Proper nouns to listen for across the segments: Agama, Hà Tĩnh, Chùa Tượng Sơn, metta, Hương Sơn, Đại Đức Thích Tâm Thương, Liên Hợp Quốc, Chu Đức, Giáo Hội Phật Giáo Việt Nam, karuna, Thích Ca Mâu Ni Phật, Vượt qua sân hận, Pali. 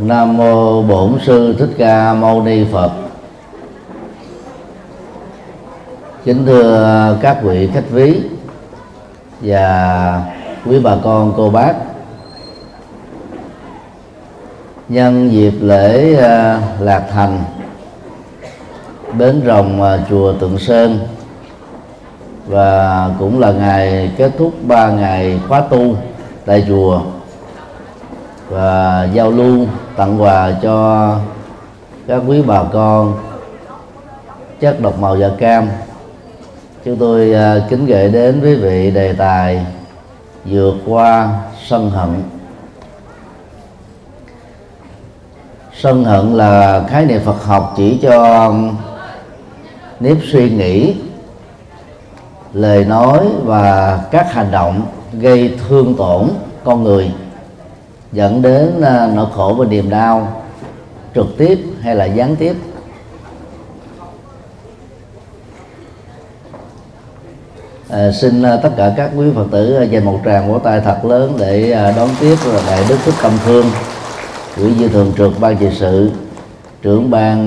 Nam mô Bổn Sư Thích Ca Mâu Ni Phật. Kính thưa các vị khách quý và quý bà con cô bác, nhân dịp lễ lạc thành bến rồng chùa Tượng Sơn và cũng là ngày kết thúc 3 ngày khóa tu tại chùa và giao lưu tặng quà cho các quý bà con chất độc màu da cam, chúng tôi kính gửi đến quý vị đề tài vượt qua sân hận. Sân hận là khái niệm Phật học chỉ cho nếp suy nghĩ, lời nói và các hành động gây thương tổn con người, dẫn đến nỗi khổ và niềm đau trực tiếp hay là gián tiếp. Xin tất cả các quý Phật tử dành một tràng vỗ tay thật lớn để đón tiếp Đại Đức Thích Tâm Thương, Ủy viên Thường trực Ban trị sự, trưởng ban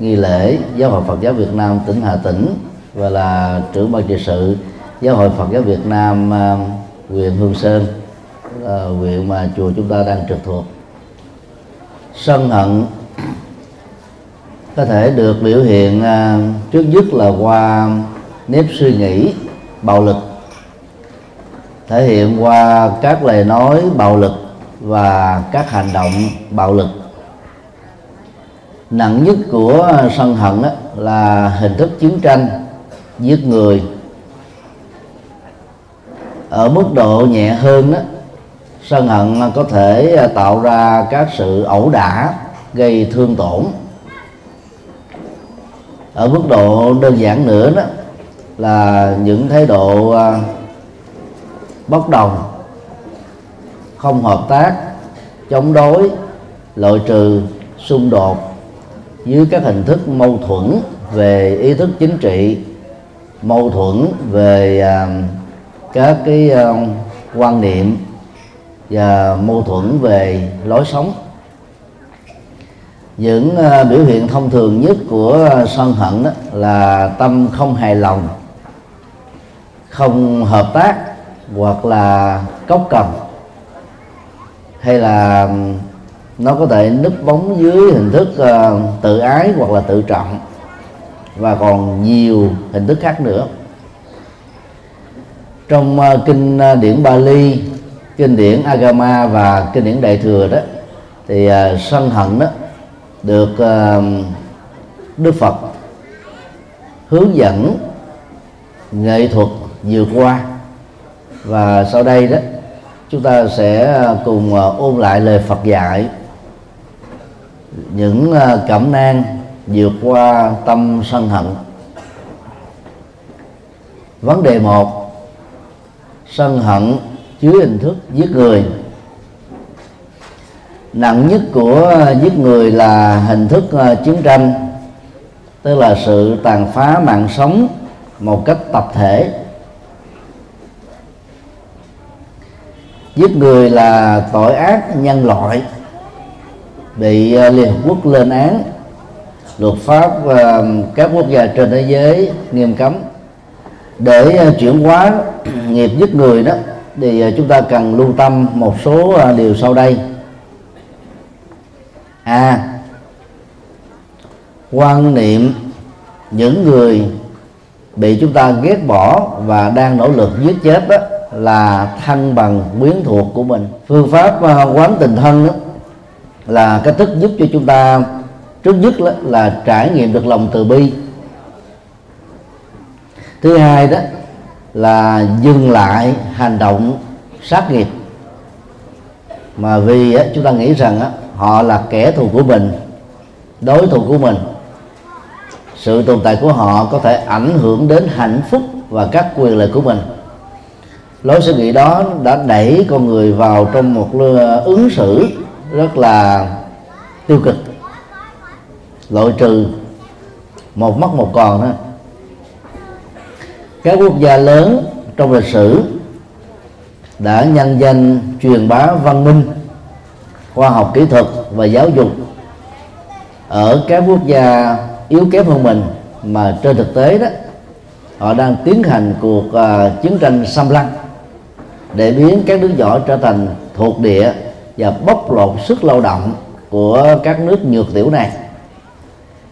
nghi lễ Giáo hội Phật giáo Việt Nam tỉnh Hà Tĩnh và là trưởng ban trị sự Giáo hội Phật giáo Việt Nam huyện Hương Sơn, huyện mà chùa chúng ta đang trực thuộc. Sân hận có thể được biểu hiện trước nhất là qua nếp suy nghĩ bạo lực, thể hiện qua các lời nói bạo lực và các hành động bạo lực. Nặng nhất của sân hận là hình thức chiến tranh, giết người. Ở mức độ nhẹ hơn, sân hận có thể tạo ra các sự ẩu đả gây thương tổn. Ở mức độ đơn giản nữa đó là những thái độ bất đồng, không hợp tác, chống đối, loại trừ, xung đột dưới các hình thức mâu thuẫn về ý thức chính trị, mâu thuẫn về các cái quan niệm và mâu thuẫn về lối sống. Những biểu hiện thông thường nhất của sân hận đó là tâm không hài lòng, không hợp tác hoặc là cốc cầm, hay là nó có thể núp bóng dưới hình thức tự ái hoặc là tự trọng và còn nhiều hình thức khác nữa. Trong kinh điển Pali, kinh điển Agama và kinh điển Đại Thừa đó thì sân hận đó được Đức Phật hướng dẫn nghệ thuật vượt qua, và sau đây đó chúng ta sẽ cùng ôn lại lời Phật dạy những cẩm nang vượt qua tâm sân hận. Vấn đề 1: sân hận dưới hình thức giết người. Nặng nhất của giết người là hình thức chiến tranh, tức là sự tàn phá mạng sống một cách tập thể. Giết người là tội ác nhân loại, bị Liên Hợp Quốc lên án, luật pháp các quốc gia trên thế giới nghiêm cấm. Để chuyển hóa nghiệp giết người đó thì chúng ta cần lưu tâm một số điều sau đây. A. Quan niệm những người bị chúng ta ghét bỏ và đang nỗ lực giết chết đó là thân bằng quyến thuộc của mình. Phương pháp quán tình thân đó là cách thức giúp cho chúng ta trước nhất là trải nghiệm được lòng từ bi. Thứ hai đó là dừng lại hành động sát nghiệp, mà vì chúng ta nghĩ rằng họ là kẻ thù của mình, đối thủ của mình, sự tồn tại của họ có thể ảnh hưởng đến hạnh phúc và các quyền lợi của mình. Lối suy nghĩ đó đã đẩy con người vào trong một ứng xử rất là tiêu cực, loại trừ, một mất một còn thôi. Các quốc gia lớn trong lịch sử đã nhân danh truyền bá văn minh, khoa học kỹ thuật và giáo dục ở các quốc gia yếu kém hơn mình, mà trên thực tế đó họ đang tiến hành cuộc chiến tranh xâm lăng để biến các nước nhỏ trở thành thuộc địa và bóc lột sức lao động của các nước nhược tiểu này.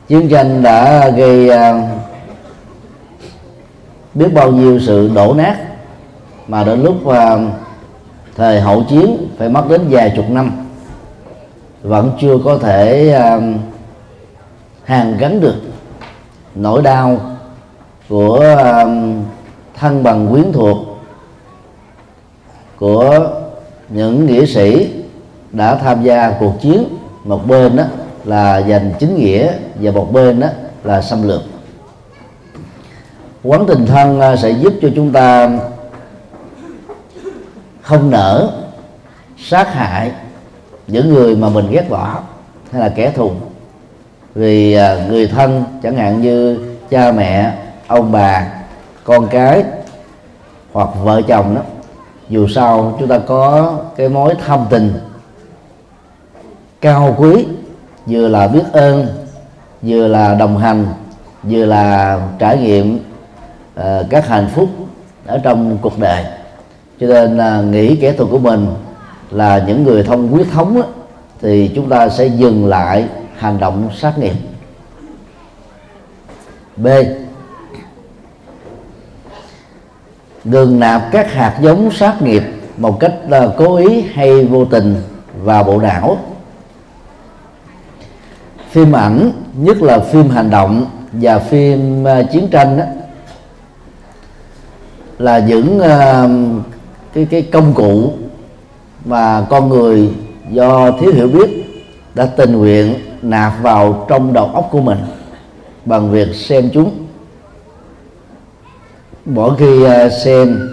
Chiến tranh đã gây biết bao nhiêu sự đổ nát, mà đến lúc thời hậu chiến phải mất đến vài chục năm vẫn chưa có thể hàn gắn được nỗi đau của thân bằng quyến thuộc của những nghĩa sĩ đã tham gia cuộc chiến. Một bên đó là giành chính nghĩa và một bên đó là xâm lược. Quán tình thân sẽ giúp cho chúng ta không nỡ sát hại những người mà mình ghét bỏ hay là kẻ thù, vì người thân chẳng hạn như cha mẹ, ông bà, con cái hoặc vợ chồng đó, dù sao chúng ta có cái mối thâm tình cao quý, vừa là biết ơn, vừa là đồng hành, vừa là trải nghiệm các hạnh phúc ở trong cuộc đời. Cho nên là nghĩ kẻ thù của mình là những người thông huyết thống đó, thì chúng ta sẽ dừng lại hành động sát nghiệp. B. Ngừng nạp các hạt giống sát nghiệp một cách cố ý hay vô tình vào bộ não. Phim ảnh, nhất là phim hành động và phim chiến tranh đó, là những cái công cụ mà con người do thiếu hiểu biết đã tình nguyện nạp vào trong đầu óc của mình bằng việc xem chúng. Mỗi khi xem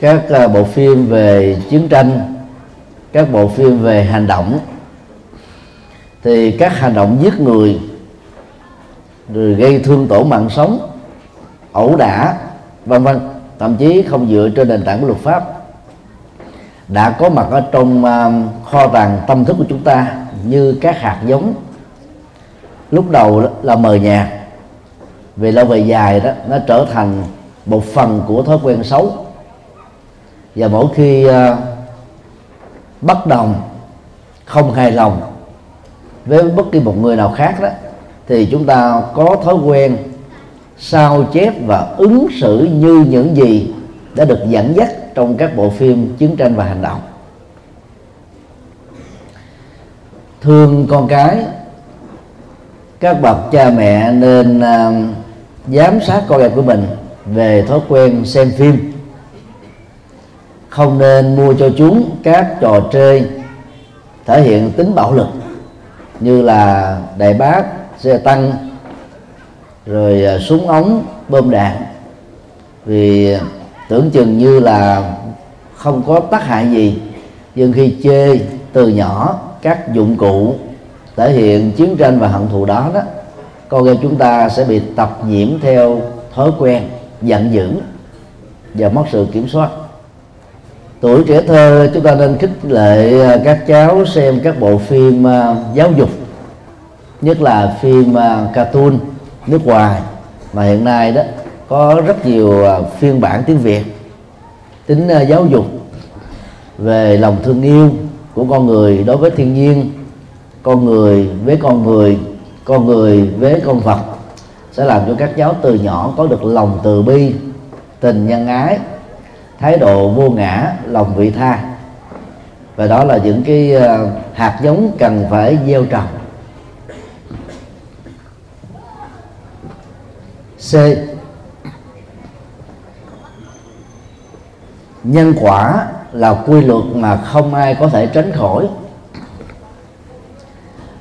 các bộ phim về chiến tranh, các bộ phim về hành động, thì các hành động giết người, rồi gây thương tổn mạng sống, ẩu đả, vân vân, thậm chí không dựa trên nền tảng của luật pháp, đã có mặt ở trong kho tàng tâm thức của chúng ta như các hạt giống. Lúc đầu là mờ nhạt, về lâu về dài đó nó trở thành một phần của thói quen xấu. Và mỗi khi bất đồng, không hài lòng với bất kỳ một người nào khác đó, thì chúng ta có thói quen sao chép và ứng xử như những gì đã được dẫn dắt trong các bộ phim chiến tranh và hành động. Thương con cái, các bậc cha mẹ nên giám sát con em của mình về thói quen xem phim. Không nên mua cho chúng các trò chơi thể hiện tính bạo lực như là đại bác, xe tăng, rồi súng ống, bom đạn, vì tưởng chừng như là không có tác hại gì. Nhưng khi chơi từ nhỏ các dụng cụ thể hiện chiến tranh và hận thù đó, con em chúng ta sẽ bị tập nhiễm theo thói quen giận dữ và mất sự kiểm soát. Tuổi trẻ thơ chúng ta nên khích lệ các cháu xem các bộ phim giáo dục, nhất là phim cartoon nước ngoài, mà hiện nay đó có rất nhiều phiên bản tiếng Việt, tính giáo dục về lòng thương yêu của con người đối với thiên nhiên, con người với con người, con người với con vật, sẽ làm cho các cháu từ nhỏ có được lòng từ bi, tình nhân ái, thái độ vô ngã, lòng vị tha. Và đó là những cái hạt giống cần phải gieo trồng. C. Nhân quả là quy luật mà không ai có thể tránh khỏi.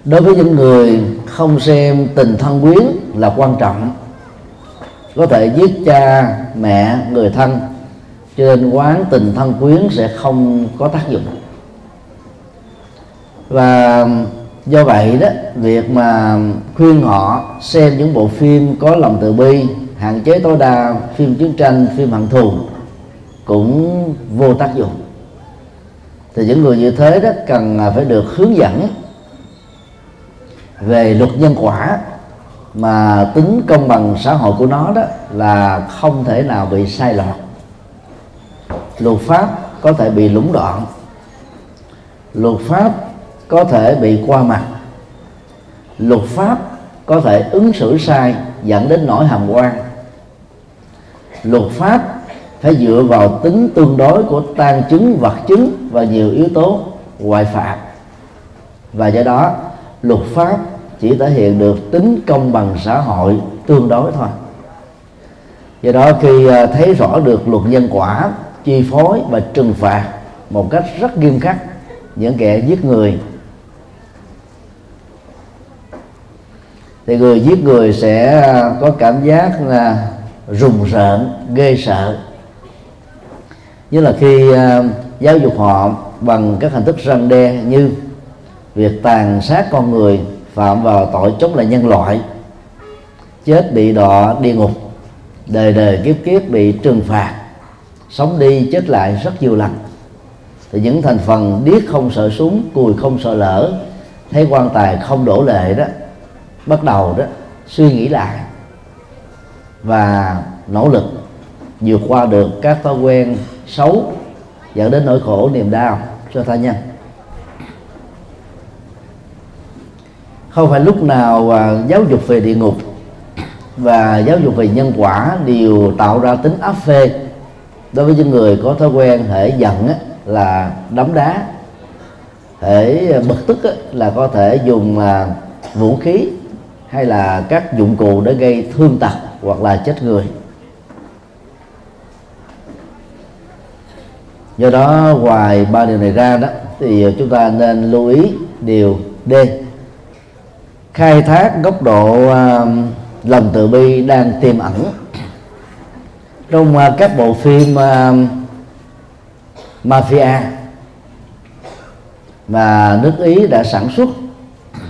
Đối với những người không xem tình thân quyến là quan trọng, có thể giết cha, mẹ, người thân, cho nên quán tình thân quyến sẽ không có tác dụng. Và do vậy đó, việc mà khuyên họ xem những bộ phim có lòng từ bi, hạn chế tối đa phim chiến tranh, phim hận thù cũng vô tác dụng. thì những người như thế đó cần phải được hướng dẫn về luật nhân quả, mà tính công bằng xã hội của nó đó là không thể nào bị sai lọt. Luật pháp có thể bị lũng đoạn, luật pháp có thể bị qua mặt, luật pháp có thể ứng xử sai dẫn đến nỗi hàm oan. Luật pháp phải dựa vào tính tương đối của tang chứng, vật chứng và nhiều yếu tố ngoại phạm, và do đó luật pháp chỉ thể hiện được tính công bằng xã hội tương đối thôi. Do đó khi thấy rõ được luật nhân quả chi phối và trừng phạt một cách rất nghiêm khắc những kẻ giết người, thì người giết người sẽ có cảm giác là rùng rợn, ghê sợ. Như là khi giáo dục họ bằng các hình thức răn đe như việc tàn sát con người phạm vào tội chống lại nhân loại, chết bị đọa địa ngục, đời đời kiếp kiếp bị trừng phạt, sống đi chết lại rất nhiều lần, thì những thành phần điếc không sợ súng, cùi không sợ lỡ, thấy quan tài không đổ lệ đó, bắt đầu đó suy nghĩ lại và nỗ lực vượt qua được các thói quen xấu dẫn đến nỗi khổ niềm đau cho tha nhân. Không phải lúc nào giáo dục về địa ngục và giáo dục về nhân quả đều tạo ra tính áp phê đối với những người có thói quen hễ giận là đấm đá, hễ bực tức là có thể dùng vũ khí hay là các dụng cụ để gây thương tật hoặc là chết người. Do đó ngoài ba điều này ra đó thì chúng ta nên lưu ý điều D: khai thác góc độ lòng từ bi đang tiềm ẩn trong các bộ phim mafia mà nước Ý đã sản xuất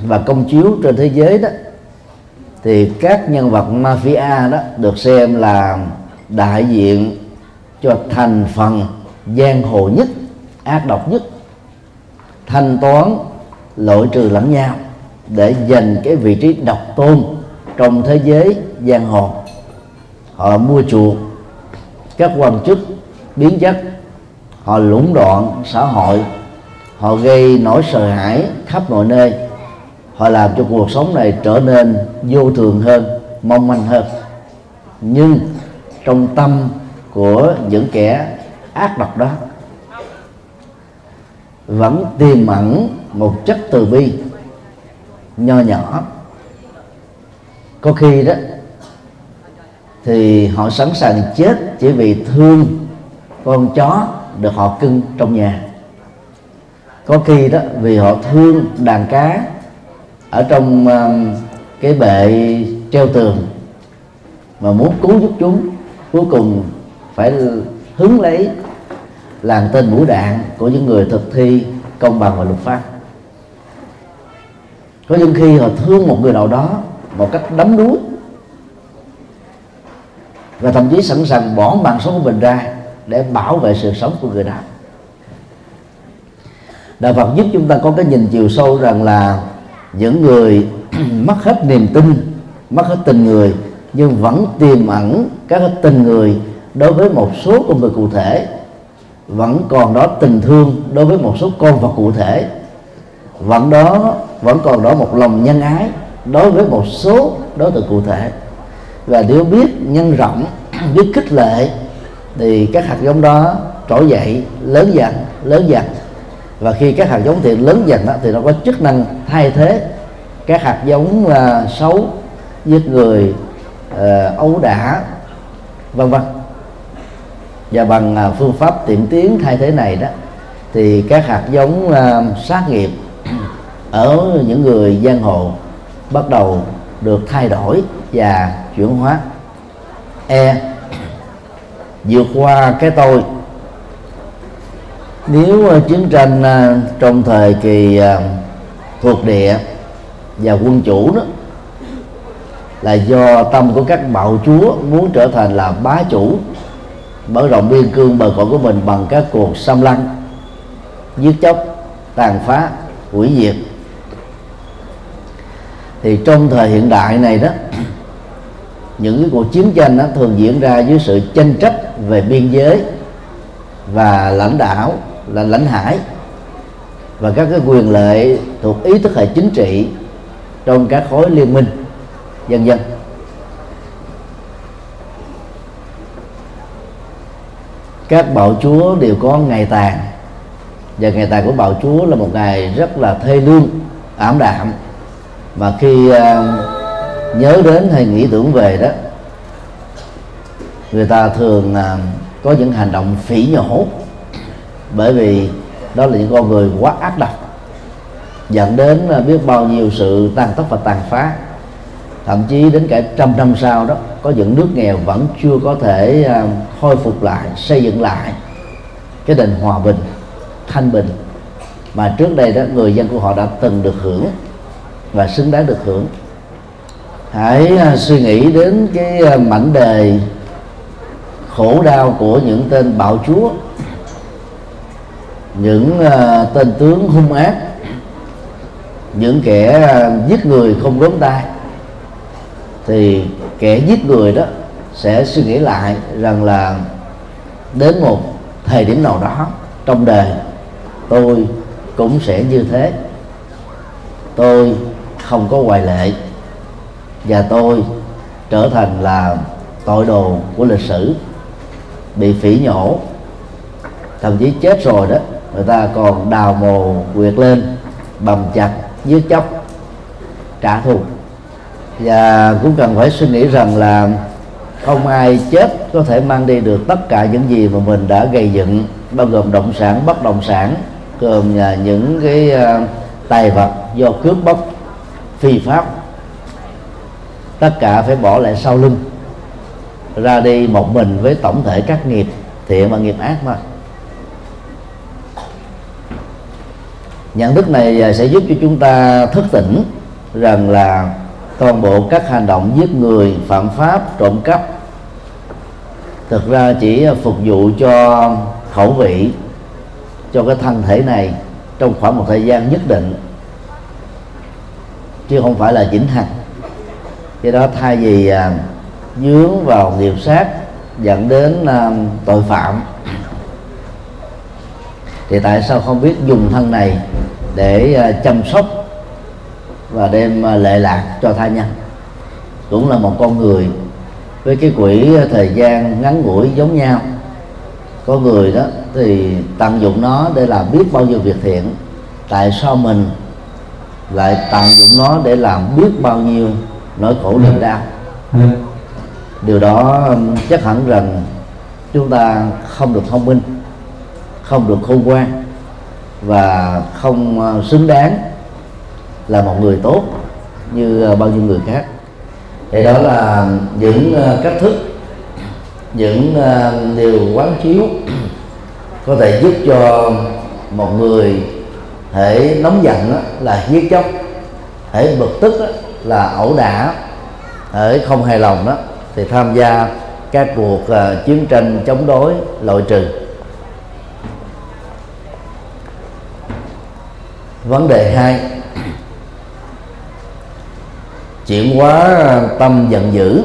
và công chiếu trên thế giới đó, thì các nhân vật mafia đó được xem là đại diện cho thành phần giang hồ nhất, ác độc nhất, thanh toán loại trừ lẫn nhau để giành cái vị trí độc tôn trong thế giới giang hồ. Họ mua chuộc các quan chức biến chất, họ lũng đoạn xã hội, họ gây nỗi sợ hãi khắp mọi nơi, họ làm cho cuộc sống này trở nên vô thường hơn, mong manh hơn. Nhưng trong tâm của những kẻ ác độc đó vẫn tiềm ẩn một chất từ bi nho nhỏ. Có khi đó thì họ sẵn sàng chết chỉ vì thương con chó được họ cưng trong nhà, có khi đó vì họ thương đàn cá ở trong cái bệ treo tường mà muốn cứu giúp chúng, cuối cùng phải hứng lấy làn tên mũi đạn của những người thực thi công bằng và luật pháp. Có những khi họ thương một người nào đó một cách đấm đuối và thậm chí sẵn sàng bỏ mạng sống của mình ra để bảo vệ sự sống của người đó. Đạo Phật giúp chúng ta có cái nhìn chiều sâu rằng là những người mất hết niềm tin, mất hết tình người, nhưng vẫn tiềm ẩn các tình người đối với một số con người cụ thể, vẫn còn đó tình thương đối với một số con vật cụ thể, vẫn còn đó một lòng nhân ái đối với một số đối tượng cụ thể. Và nếu biết nhân rộng, biết khích lệ, thì các hạt giống đó trỗi dậy, lớn dần. Và khi các hạt giống thiện lớn dần đó, thì nó có chức năng thay thế các hạt giống xấu, giết người, ấu đả, vân vân. Và bằng phương pháp tiệm tiến thay thế này đó, thì các hạt giống sát nghiệp ở những người giang hồ bắt đầu được thay đổi và chuyển hóa. E, vượt qua cái tôi. Nếu chiến tranh trong thời kỳ thuộc địa và quân chủ đó là do tâm của các bạo chúa muốn trở thành là bá chủ, mở rộng biên cương bờ cõi của mình bằng các cuộc xâm lăng, giết chóc, tàn phá, hủy diệt. Thì trong thời hiện đại này đó, những cái cuộc chiến tranh nó thường diễn ra dưới sự tranh chấp về biên giới và lãnh đảo, là lãnh hải, và các cái quyền lợi thuộc ý thức hệ chính trị trong các khối liên minh vân vân. Các bạo chúa đều có ngày tàn, và ngày tàn của bạo chúa là một ngày rất là thê lương, ảm đạm. Mà khi nhớ đến hay nghĩ tưởng về đó, người ta thường có những hành động phỉ nhổ, bởi vì đó là những con người quá ác độc, dẫn đến biết bao nhiêu sự tàn tóc và tàn phá. Thậm chí đến cả 100 năm sau đó, có những nước nghèo vẫn chưa có thể khôi phục lại, xây dựng lại cái nền hòa bình, thanh bình mà trước đây đó người dân của họ đã từng được hưởng và xứng đáng được hưởng. Hãy suy nghĩ đến cái mảnh đề khổ đau của những tên bạo chúa, những tên tướng hung ác, những kẻ giết người không gớm tay. Thì kẻ giết người đó sẽ suy nghĩ lại rằng là đến một thời điểm nào đó trong đời tôi cũng sẽ như thế, tôi không có ngoại lệ, và tôi trở thành là tội đồ của lịch sử, bị phỉ nhổ. Thậm chí chết rồi đó, người ta còn đào mồ quyệt lên, bầm chặt, giết chóc, trả thù. Và cũng cần phải suy nghĩ rằng là không ai chết có thể mang đi được tất cả những gì mà mình đã gây dựng, bao gồm động sản, bất động sản, gồm những cái tài vật do cướp bóc phi pháp. Tất cả phải bỏ lại sau lưng, ra đi một mình với tổng thể các nghiệp thiện và nghiệp ác mà. Nhận thức này sẽ giúp cho chúng ta thức tỉnh rằng là toàn bộ các hành động giết người, phạm pháp, trộm cắp thực ra chỉ phục vụ cho khẩu vị, cho cái thân thể này trong khoảng một thời gian nhất định, chứ không phải là vĩnh hằng. Do đó thay vì dướng vào nghiệp sát dẫn đến tội phạm, thì tại sao không biết dùng thân này để chăm sóc và đem lệ lạc cho tha nhân? Cũng là một con người với cái quỹ thời gian ngắn ngủi giống nhau. Có người đó thì tận dụng nó để làm biết bao nhiêu việc thiện, tại sao mình lại tận dụng nó để làm biết bao nhiêu nỗi khổ niềm đau? Điều đó chắc hẳn rằng chúng ta không được thông minh, không được khôn ngoan và không xứng đáng là một người tốt như bao nhiêu người khác. Thì đó là những cách thức, những điều quán chiếu có thể giúp cho một người hễ nóng giận là giết chóc, hễ bực tức là ẩu đả, hễ không hài lòng đó thì tham gia các cuộc chiến tranh chống đối, loại trừ. Vấn đề 2: chuyển hóa tâm giận dữ.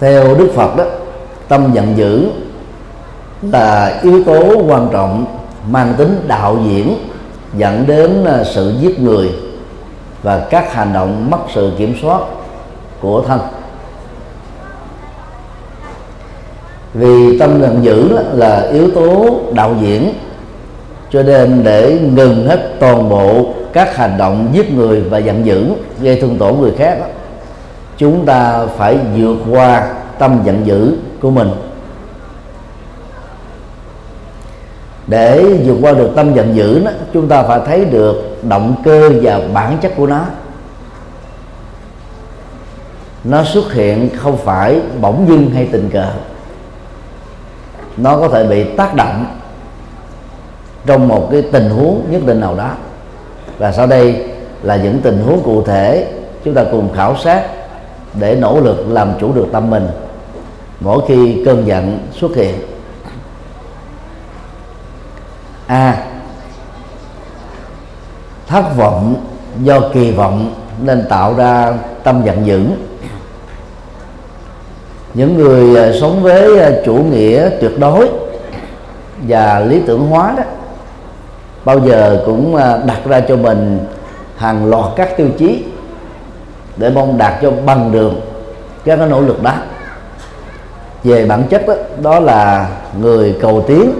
Theo Đức Phật đó, tâm giận dữ là yếu tố quan trọng mang tính đạo diễn, dẫn đến sự giết người và các hành động mất sự kiểm soát của thân. Vì tâm giận dữ là yếu tố đạo diễn, cho nên để ngừng hết toàn bộ các hành động giết người và giận dữ gây thương tổn người khác, chúng ta phải vượt qua tâm giận dữ của mình. Để vượt qua được tâm giận dữ, chúng ta phải thấy được động cơ và bản chất của nó. Nó xuất hiện không phải bỗng dưng hay tình cờ, nó có thể bị tác động trong một cái tình huống nhất định nào đó. Và sau đây là những tình huống cụ thể chúng ta cùng khảo sát để nỗ lực làm chủ được tâm mình mỗi khi cơn giận xuất hiện. A. Thất vọng do kỳ vọng nên tạo ra tâm giận dữ. Những người sống với chủ nghĩa tuyệt đối và lý tưởng hóa đó bao giờ cũng đặt ra cho mình hàng loạt các tiêu chí để mong đạt cho bằng được các nỗ lực đó. Về bản chất đó, đó là người cầu tiến,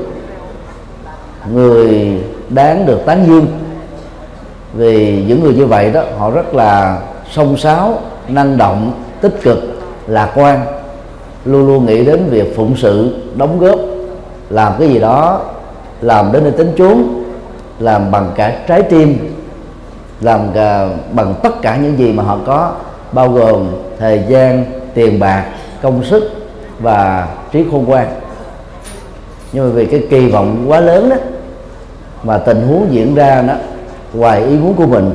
người đáng được tán dương. Vì những người như vậy đó, họ rất là xông xáo, năng động, tích cực, lạc quan, luôn luôn nghĩ đến việc phụng sự, đóng góp, làm cái gì đó, làm đến nơi tính chốn, làm bằng cả trái tim, làm bằng tất cả những gì mà họ có, bao gồm thời gian, tiền bạc, công sức và trí khôn ngoan. Nhưng mà vì cái kỳ vọng quá lớn đó, mà tình huống diễn ra đó ngoài ý muốn của mình,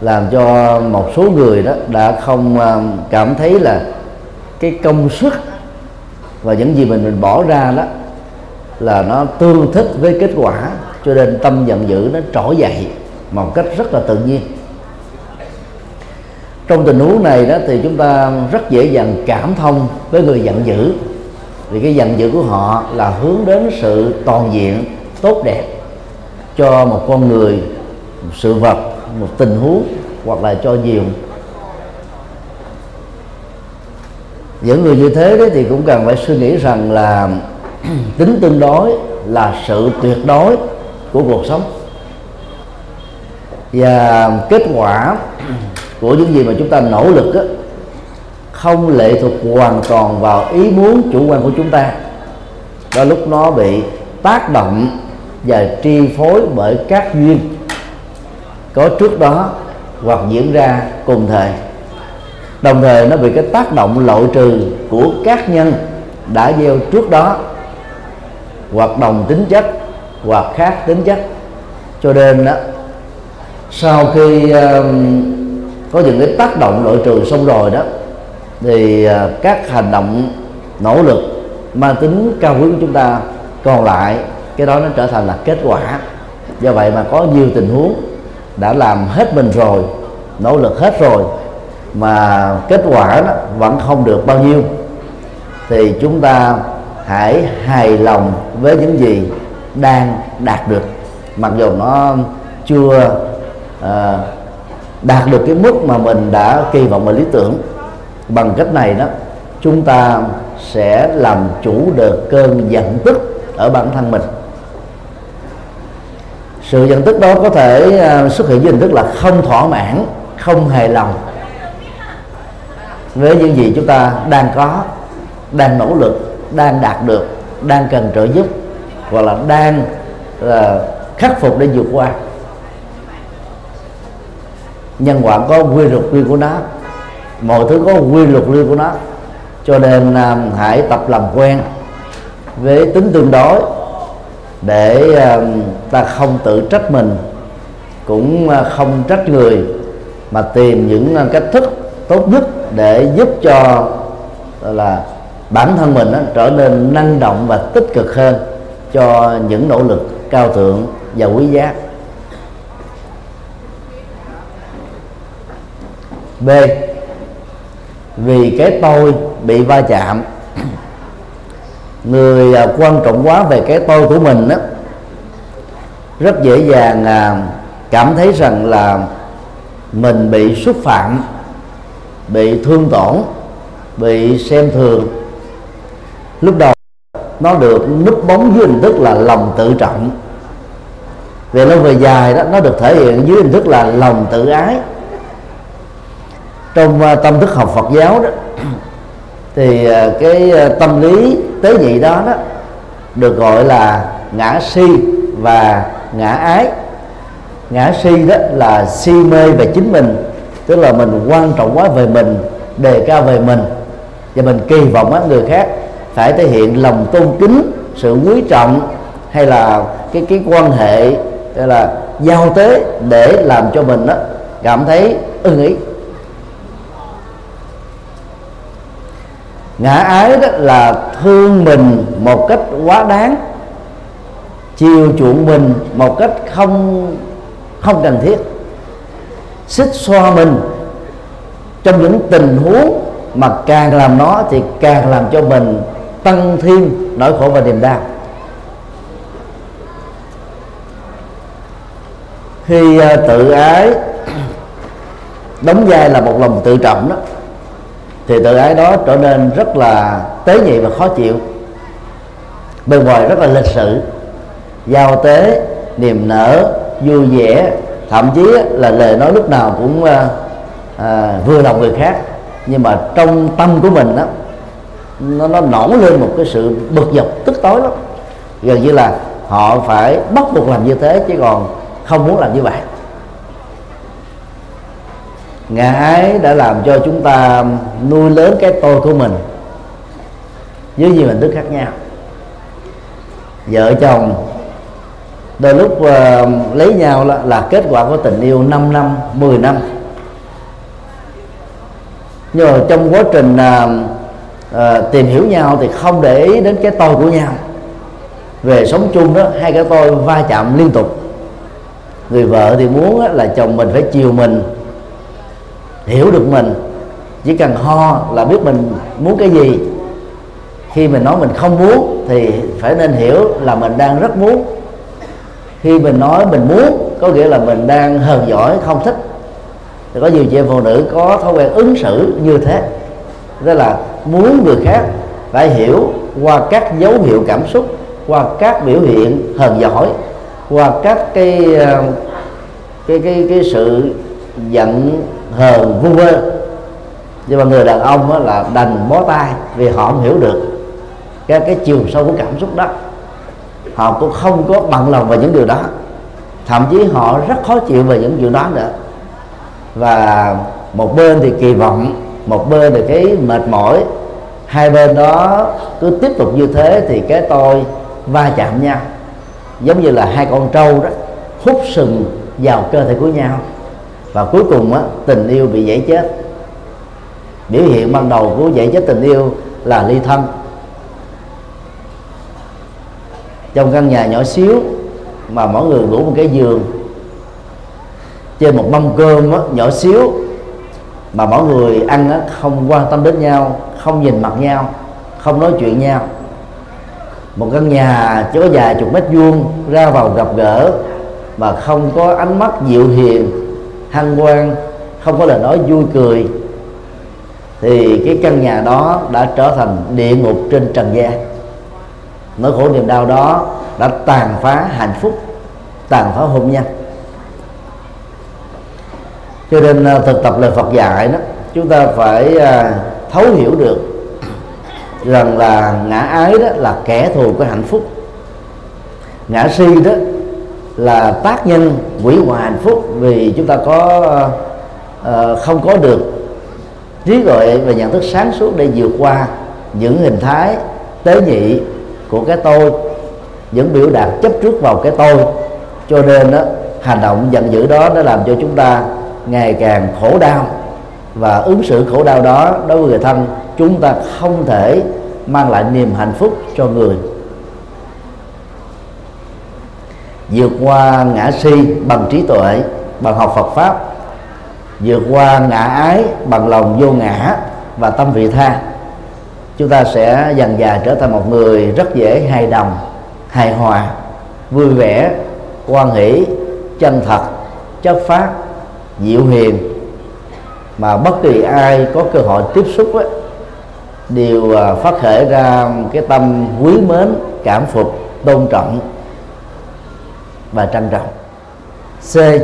làm cho một số người đó đã không cảm thấy là cái công sức và những gì mình bỏ ra đó là nó tương thích với kết quả, cho nên tâm giận dữ nó trỗi dậy một cách rất là tự nhiên. Trong tình huống này đó thì chúng ta rất dễ dàng cảm thông với người giận dữ, vì cái giận dữ của họ là hướng đến sự toàn diện tốt đẹp cho một con người, một sự vật, một tình huống hoặc là cho nhiều. Những người như thế đấy thì cũng cần phải suy nghĩ rằng là tính tương đối là sự tuyệt đối của cuộc sống, và kết quả của những gì mà chúng ta nỗ lực đó, không lệ thuộc hoàn toàn vào ý muốn chủ quan của chúng ta. Đó lúc nó bị tác động và chi phối bởi các duyên có trước đó hoặc diễn ra cùng thời, đồng thời nó bị cái tác động loại trừ của các nhân đã gieo trước đó, hoặc đồng tính chất hoặc khác tính chất. Cho nên đó, sau khi có những cái tác động loại trừ xong rồi đó, thì các hành động nỗ lực mang tính cao quý của chúng ta còn lại, cái đó nó trở thành là kết quả. Do vậy mà có nhiều tình huống đã làm hết mình rồi, nỗ lực hết rồi mà kết quả đó vẫn không được bao nhiêu, thì chúng ta hãy hài lòng với những gì đang đạt được, mặc dù nó chưa đạt được cái mức mà mình đã kỳ vọng và lý tưởng. Bằng cách này đó, chúng ta sẽ làm chủ được cơn giận tức ở bản thân mình. Sự giận tức đó có thể xuất hiện với hình thức là không thỏa mãn, không hài lòng với những gì chúng ta đang có, đang nỗ lực, đang đạt được, đang cần trợ giúp, hoặc là đang khắc phục để vượt qua. Nhân quả có quy luật riêng của nó, mọi thứ có quy luật riêng của nó, cho nên hãy tập làm quen với tính tương đối để ta không tự trách mình, cũng không trách người, mà tìm những cách thức tốt nhất để giúp cho là bản thân mình trở nên năng động và tích cực hơn cho những nỗ lực cao thượng và quý giá. B. Vì cái tôi bị va chạm, người quan trọng quá về cái tôi của mình đó, rất dễ dàng cảm thấy rằng là mình bị xúc phạm, bị thương tổn, bị xem thường. Lúc đầu nó được núp bóng dưới hình thức là lòng tự trọng, về lâu về dài đó nó được thể hiện dưới hình thức là lòng tự ái. Trong tâm thức học Phật giáo đó thì cái tâm lý tế nhị đó, đó được gọi là ngã si và ngã ái. Ngã si đó là si mê về chính mình, tức là mình quan trọng quá về mình, đề cao về mình, và mình kỳ vọng người khác phải thể hiện lòng tôn kính, sự quý trọng hay là cái quan hệ hay là giao tế để làm cho mình đó cảm thấy ưng ý. Ngã ái đó là thương mình một cách quá đáng, chiều chuộng mình một cách không cần thiết, xích xoa mình trong những tình huống mà càng làm nó thì càng làm cho mình tăng thêm nỗi khổ và niềm đau. Khi tự ái đóng vai là một lòng tự trọng đó, thì tự ái đó trở nên rất là tế nhị và khó chịu, bên ngoài rất là lịch sự, giao tế, niềm nở, vui vẻ, thậm chí là lời nói lúc nào cũng vừa lòng người khác, nhưng mà trong tâm của mình đó, nó nổi lên một cái sự bực dọc tức tối lắm, gần như là họ phải bắt buộc làm như thế chứ còn không muốn làm như vậy. Ngã ái đã làm cho chúng ta nuôi lớn cái tôi của mình dưới nhiều hình thức khác nhau. Vợ chồng đôi lúc lấy nhau là kết quả của tình yêu 5 năm, 10 năm. Nhưng mà trong quá trình tìm hiểu nhau thì không để ý đến cái tôi của nhau. Về sống chung đó, hai cái tôi va chạm liên tục. Người vợ thì muốn là chồng mình phải chiều mình, hiểu được mình, chỉ cần ho là biết mình muốn cái gì. Khi mình nói mình không muốn thì phải nên hiểu là mình đang rất muốn. Khi mình nói mình muốn có nghĩa là mình đang hờn giỏi, không thích. Thì có nhiều chị em phụ nữ có thói quen ứng xử như thế, đó là muốn người khác phải hiểu qua các dấu hiệu cảm xúc, qua các biểu hiện hờn giỏi, qua các cái sự giận hờn vu vơ. Nhưng mà người đàn ông là đành bó tay vì họ không hiểu được cái chiều sâu của cảm xúc đó, họ cũng không có bằng lòng về những điều đó, thậm chí họ rất khó chịu về những chuyện đó nữa. Và một bên thì kỳ vọng, một bên thì cái mệt mỏi, hai bên đó cứ tiếp tục như thế thì cái tôi va chạm nhau, giống như là hai con trâu đó hút sừng vào cơ thể của nhau, và cuối cùng á, tình yêu bị dễ chết. Biểu hiện ban đầu của dễ chết tình yêu là ly thân. Trong căn nhà nhỏ xíu mà mỗi người ngủ một cái giường, trên một mâm cơm nhỏ xíu mà mỗi người ăn không quan tâm đến nhau, không nhìn mặt nhau, không nói chuyện nhau. Một căn nhà chỉ có vài chục mét vuông, ra vào gặp gỡ mà không có ánh mắt dịu hiền, hân hoan, không có lời nói vui cười, thì cái căn nhà đó đã trở thành địa ngục trên trần gian. Nỗi khổ niềm đau đó đã tàn phá hạnh phúc, tàn phá hôn nhân. Cho nên thực tập lời Phật dạy đó, chúng ta phải thấu hiểu được rằng là ngã ái đó là kẻ thù của hạnh phúc, ngã si đó là tác nhân hủy hoại hạnh phúc, vì chúng ta không có được trí tuệ và nhận thức sáng suốt để vượt qua những hình thái tế nhị của cái tôi, những biểu đạt chấp trước vào cái tôi. Cho nên đó, hành động giận dữ đó đã làm cho chúng ta ngày càng khổ đau, và ứng xử khổ đau đó đối với người thân chúng ta không thể mang lại niềm hạnh phúc cho người. Vượt qua ngã si bằng trí tuệ, bằng học Phật pháp. Vượt qua ngã ái bằng lòng vô ngã và tâm vị tha. Chúng ta sẽ dần dà trở thành một người rất dễ hài đồng, hài hòa, vui vẻ, hoan hỷ, chân thật, chất phát, dịu hiền. Mà bất kỳ ai có cơ hội tiếp xúc ấy, đều phát khởi ra cái tâm quý mến, cảm phục, tôn trọng và trân trọng. C.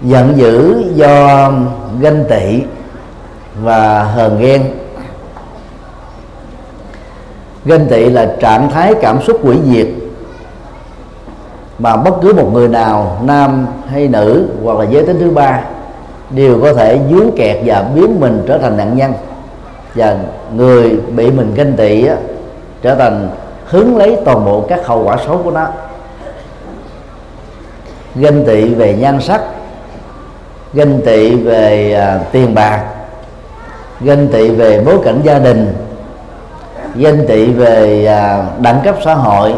Giận dữ do ganh tị và hờn ghen. Ganh tị là trạng thái cảm xúc hủy diệt mà bất cứ một người nào, nam hay nữ hoặc là giới tính thứ ba, đều có thể dướng kẹt và biến mình trở thành nạn nhân, và người bị mình ganh tị á, trở thành hứng lấy toàn bộ các hậu quả xấu của nó. Ganh tị về nhan sắc, ganh tị về tiền bạc, ganh tị về bối cảnh gia đình, ganh tị về đẳng cấp xã hội,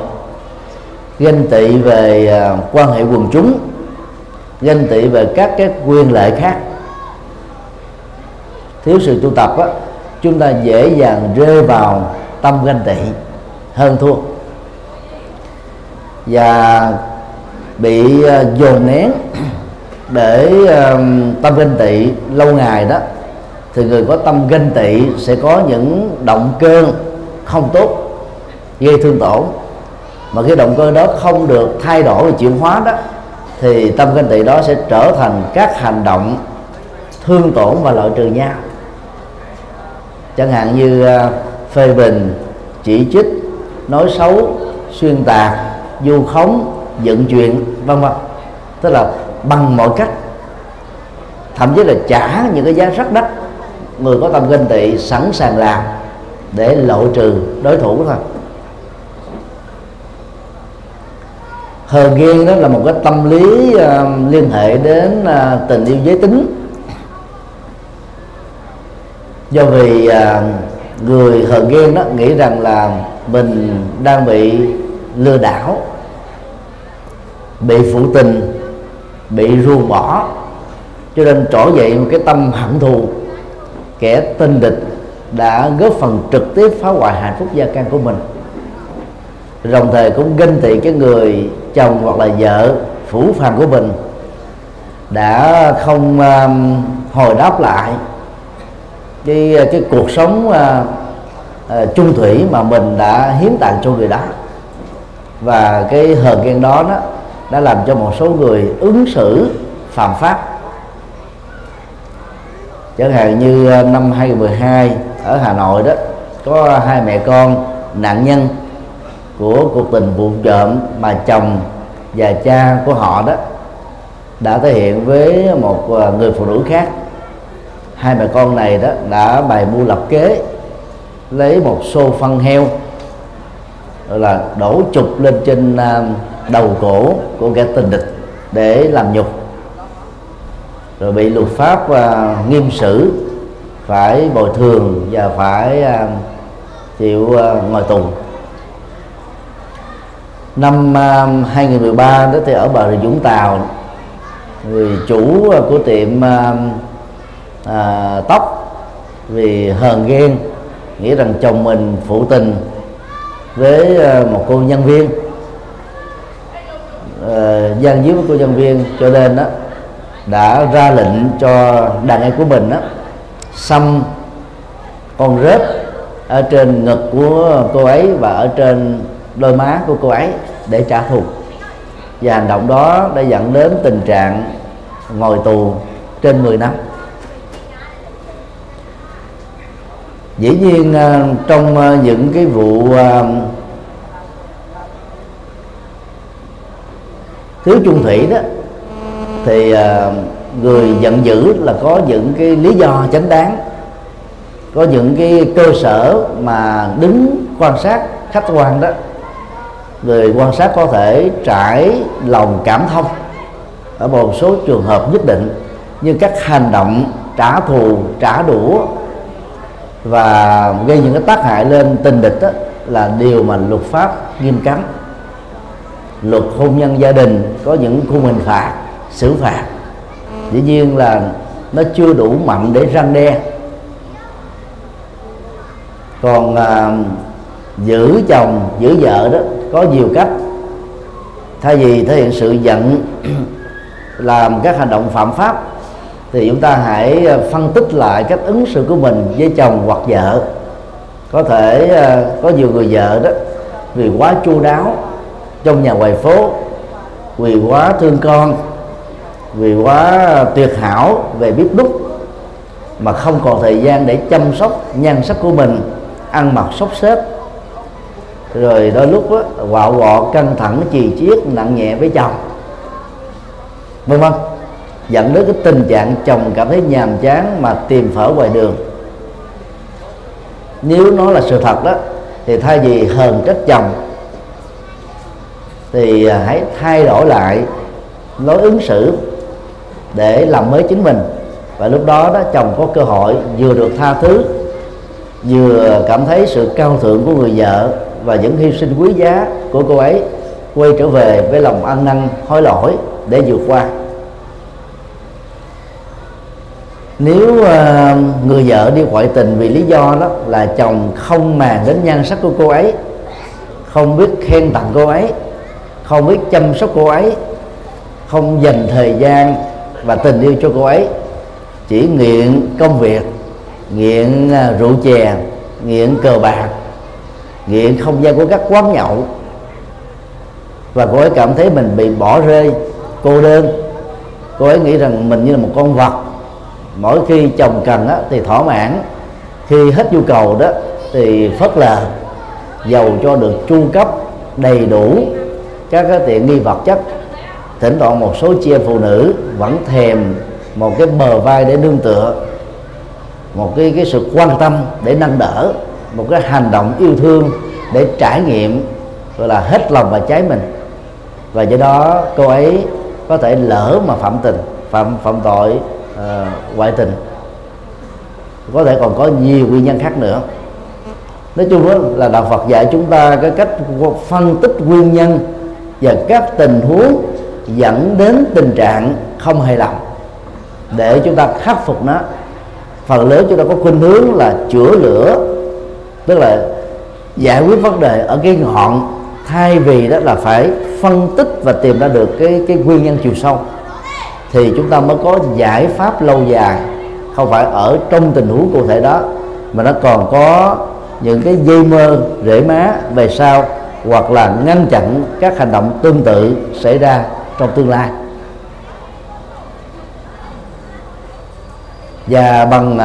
ganh tị về quan hệ quần chúng, ganh tị về các cái quyền lợi khác. Thiếu sự tu tập á, chúng ta dễ dàng rơi vào tâm ganh tị hơn thua và bị dồn nén để tâm ganh tị lâu ngày đó, thì người có tâm ganh tị sẽ có những động cơ không tốt gây thương tổn, mà cái động cơ đó không được thay đổi chuyển hóa đó, thì tâm ganh tị đó sẽ trở thành các hành động thương tổn và loại trừ nhau, chẳng hạn như phê bình, chỉ trích, nói xấu, xuyên tạc, vu khống, dựng chuyện, vân vân. Tức là bằng mọi cách, thậm chí là trả những cái giá rất đắt, người có tâm ganh tị sẵn sàng làm để loại trừ đối thủ thôi. Hờn ghen đó là một cái tâm lý liên hệ đến tình yêu giới tính, do vì người hờn ghen đó nghĩ rằng là mình đang bị lừa đảo, bị phụ tình, bị ruồng bỏ, cho nên trỗi dậy một cái tâm hận thù kẻ tình địch đã góp phần trực tiếp phá hoại hạnh phúc gia căn của mình. Đồng thời cũng ganh tị cái người chồng hoặc là vợ phủ phàng của mình đã không hồi đáp lại cái cuộc sống chung thủy mà mình đã hiến tặng cho người đó. Và cái hờn ghen đó đó đã làm cho một số người ứng xử phạm pháp. Chẳng hạn như năm 2012 ở Hà Nội đó, có hai mẹ con nạn nhân của cuộc tình vụ trộm mà chồng và cha của họ đó đã thể hiện với một người phụ nữ khác. Hai mẹ con này đó đã bày mưu lập kế, lấy một xô phân heo rồi là đổ chụp lên trên đầu cổ của kẻ tình địch để làm nhục, rồi bị luật pháp nghiêm xử, phải bồi thường và phải chịu ngồi tù. Năm 2013 đó thì ở Bà Rịa Vũng Tàu, người chủ của tiệm tóc vì hờn ghen nghĩ rằng chồng mình phụ tình với một cô nhân viên, gian díu với cô nhân viên, cho nên đó đã ra lệnh cho đàn em của mình đó xăm con rết ở trên ngực của cô ấy và ở trên đôi má của cô ấy để trả thù. Và hành động đó đã dẫn đến tình trạng ngồi tù trên 10 năm. Dĩ nhiên trong những cái vụ thiếu chung thủy đó thì người giận dữ là có những cái lý do chính đáng, có những cái cơ sở mà đứng quan sát khách quan đó, người quan sát có thể trải lòng cảm thông ở một số trường hợp nhất định, như các hành động trả thù, trả đũa và gây những cái tác hại lên tình địch đó, là điều mà luật pháp nghiêm cấm. Luật hôn nhân gia đình có những khung hình phạt, xử phạt, dĩ nhiên là nó chưa đủ mạnh để răn đe. Còn giữ chồng, giữ vợ đó có nhiều cách. Thay vì thể hiện sự giận làm các hành động phạm pháp, thì chúng ta hãy phân tích lại cách ứng xử của mình với chồng hoặc vợ. Có thể có nhiều người vợ đó vì quá chu đáo trong nhà ngoài phố, vì quá thương con, vì quá tuyệt hảo về bếp núc mà không còn thời gian để chăm sóc nhan sắc của mình, ăn mặc xốc xếp, rồi đôi lúc đó, quạo quọ, căng thẳng, chì chiết, nặng nhẹ với chồng, vân vân, dẫn đến cái tình trạng chồng cảm thấy nhàm chán mà tìm phở ngoài đường. Nếu nó là sự thật đó, thì thay vì hờn trách chồng thì hãy thay đổi lại lối ứng xử để làm mới chính mình, và lúc đó chồng có cơ hội vừa được tha thứ, vừa cảm thấy sự cao thượng của người vợ và những hy sinh quý giá của cô ấy, quay trở về với lòng ăn năn hối lỗi để vượt qua. Nếu người vợ đi ngoại tình vì lý do đó là chồng không màng đến nhan sắc của cô ấy, không biết khen tặng cô ấy, không biết chăm sóc cô ấy, không dành thời gian và tình yêu cho cô ấy, chỉ nghiện công việc, nghiện rượu chè, nghiện cờ bạc, nghiện không gian của các quán nhậu, và cô ấy cảm thấy mình bị bỏ rơi, cô đơn. Cô ấy nghĩ rằng mình như là một con vật, mỗi khi chồng cần á, thì thỏa mãn, khi hết nhu cầu đó thì phớt lờ, dầu cho được chu cấp đầy đủ các tiện nghi vật chất. Thỉnh thoảng một số chị em phụ nữ vẫn thèm một cái bờ vai để nương tựa, một cái sự quan tâm để nâng đỡ, một cái hành động yêu thương để trải nghiệm, gọi là hết lòng và cháy mình. Và do đó cô ấy có thể lỡ mà phạm tội ngoại tình. Có thể còn có nhiều nguyên nhân khác nữa. Nói chung đó là đạo Phật dạy chúng ta cái cách phân tích nguyên nhân và các tình huống dẫn đến tình trạng không hài lòng để chúng ta khắc phục nó. Phần lớn chúng ta có khuynh hướng là chữa lửa, tức là giải quyết vấn đề ở cái ngọn, thay vì đó là phải phân tích và tìm ra được cái nguyên nhân chiều sâu, thì chúng ta mới có giải pháp lâu dài. Không phải ở trong tình huống cụ thể đó, mà nó còn có những cái dây mơ rễ má về sau, hoặc là ngăn chặn các hành động tương tự xảy ra trong tương lai. Và bằng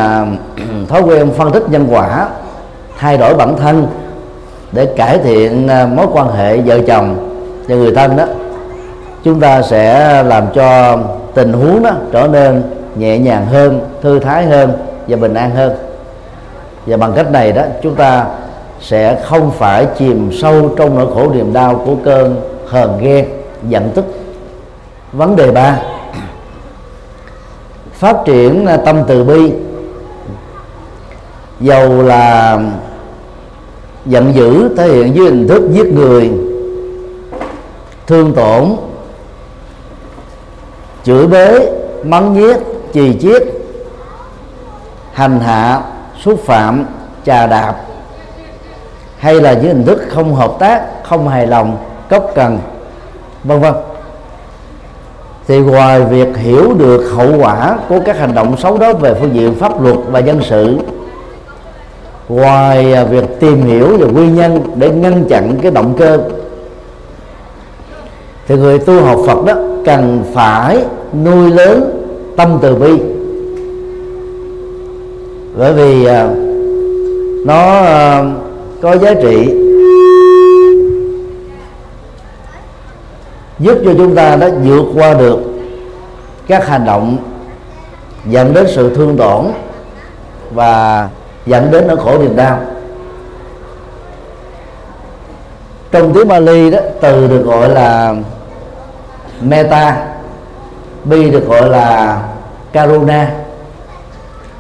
thói quen phân tích nhân quả, thay đổi bản thân để cải thiện mối quan hệ vợ chồng và người thân đó, chúng ta sẽ làm cho tình huống đó trở nên nhẹ nhàng hơn, thư thái hơn và bình an hơn. Và bằng cách này đó, chúng ta sẽ không phải chìm sâu trong nỗi khổ niềm đau của cơn hờn ghen, giận tức. Vấn đề 3, phát triển tâm từ bi. Dầu là giận dữ thể hiện dưới hình thức giết người, thương tổn, chửi bới, mắng nhiếc, chì chiết, hành hạ, xúc phạm, chà đạp, hay là dưới hình thức không hợp tác, không hài lòng, cốc cần, vân vân, thì ngoài việc hiểu được hậu quả của các hành động xấu đó về phương diện pháp luật và dân sự, ngoài việc tìm hiểu về nguyên nhân để ngăn chặn cái động cơ, thì người tu học Phật đó cần phải nuôi lớn tâm từ bi. Bởi vì nó có giá trị giúp cho chúng ta đã vượt qua được các hành động dẫn đến sự thương tổn và dẫn đến nỗi khổ niềm đau. Trong tiếng Pali đó, từ được gọi là metta, bi được gọi là karuna.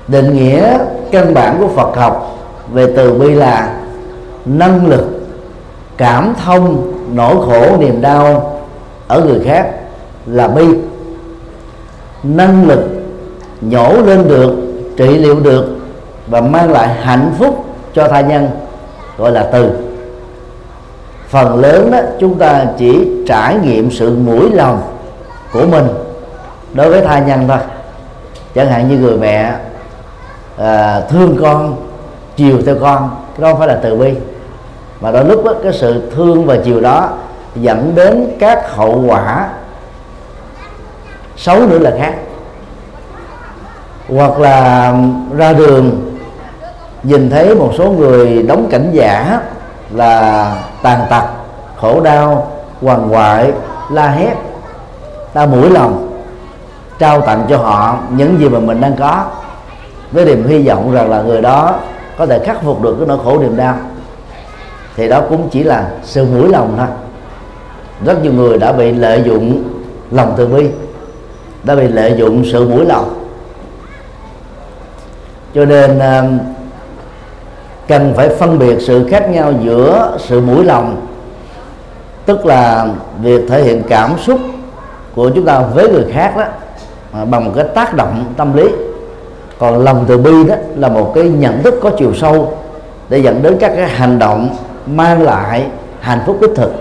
Định nghĩa căn bản của Phật học về từ bi là năng lực cảm thông nỗi khổ niềm đau ở người khác là bi, năng lực nhổ lên được, trị liệu được và mang lại hạnh phúc cho tha nhân gọi là từ. Phần lớn đó chúng ta chỉ trải nghiệm sự mũi lòng của mình đối với tha nhân thôi. Chẳng hạn như người mẹ thương con, chiều theo con, đó không phải là từ bi, mà đôi lúc đó, cái sự thương và chiều đó dẫn đến các hậu quả xấu nữa là khác. Hoặc là ra đường nhìn thấy một số người đóng cảnh giả là tàn tật, khổ đau, quằn quại, la hét, ta mũi lòng trao tặng cho họ những gì mà mình đang có, với niềm hy vọng rằng là người đó có thể khắc phục được cái nỗi khổ niềm đau, thì đó cũng chỉ là sự mũi lòng thôi. Rất nhiều người đã bị lợi dụng lòng từ bi, đã bị lợi dụng sự mũi lòng. Cho nên cần phải phân biệt sự khác nhau giữa sự mũi lòng, tức là việc thể hiện cảm xúc của chúng ta với người khác đó bằng một cái tác động tâm lý, còn lòng từ bi đó là một cái nhận thức có chiều sâu để dẫn đến các cái hành động mang lại hạnh phúc đích thực.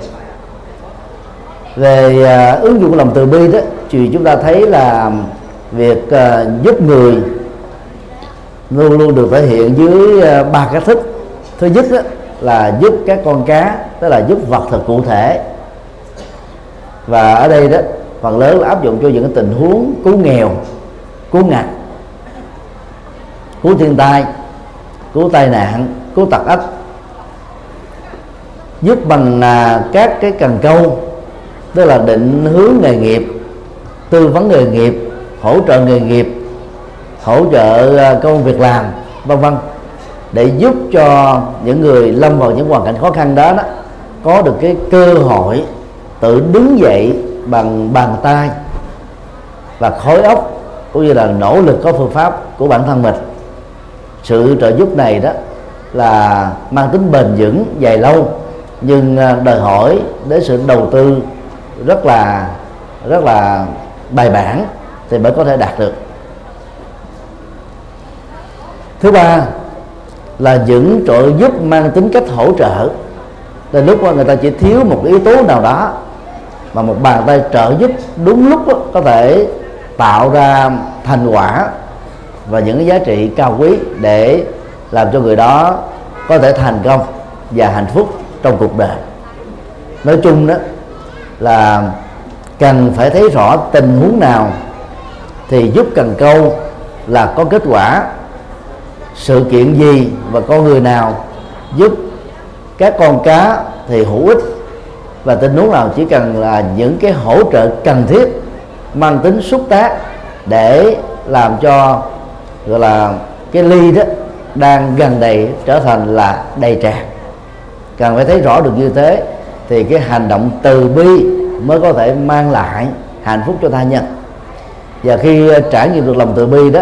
Về ứng dụng lòng từ bi đó thì chúng ta thấy là việc giúp người luôn luôn được thể hiện dưới ba cách thức. Thứ nhất đó, là giúp các con cá, tức là giúp vật thực cụ thể, và ở đây đó phần lớn là áp dụng cho những tình huống cứu nghèo, cứu ngặt, cứu thiên tai, cứu tai nạn, cứu tật ách. Giúp bằng các cái cần câu, tức là định hướng nghề nghiệp, tư vấn nghề nghiệp, hỗ trợ nghề nghiệp, hỗ trợ công việc làm, vân vân, để giúp cho những người lâm vào những hoàn cảnh khó khăn đó, có được cái cơ hội tự đứng dậy bằng bàn tay và khối óc, cũng như là nỗ lực có phương pháp của bản thân mình. Sự trợ giúp này đó là mang tính bền vững dài lâu, nhưng đòi hỏi đến sự đầu tư rất là bài bản thì mới có thể đạt được. Thứ ba là những trợ giúp mang tính cách hỗ trợ. Từ lúc người ta chỉ thiếu một yếu tố nào đó mà một bàn tay trợ giúp đúng lúc có thể tạo ra thành quả và những cái giá trị cao quý để làm cho người đó có thể thành công và hạnh phúc trong cuộc đời. Nói chung đó là cần phải thấy rõ tình huống nào thì giúp cần câu là có kết quả, sự kiện gì và con người nào giúp các con cá thì hữu ích, và tình huống nào chỉ cần là những cái hỗ trợ cần thiết mang tính xúc tác để làm cho gọi là cái ly đó đang gần đầy trở thành là đầy tràn. Cần phải thấy rõ được như thế thì cái hành động từ bi mới có thể mang lại hạnh phúc cho tha nhân. Và khi trải nghiệm được lòng từ bi đó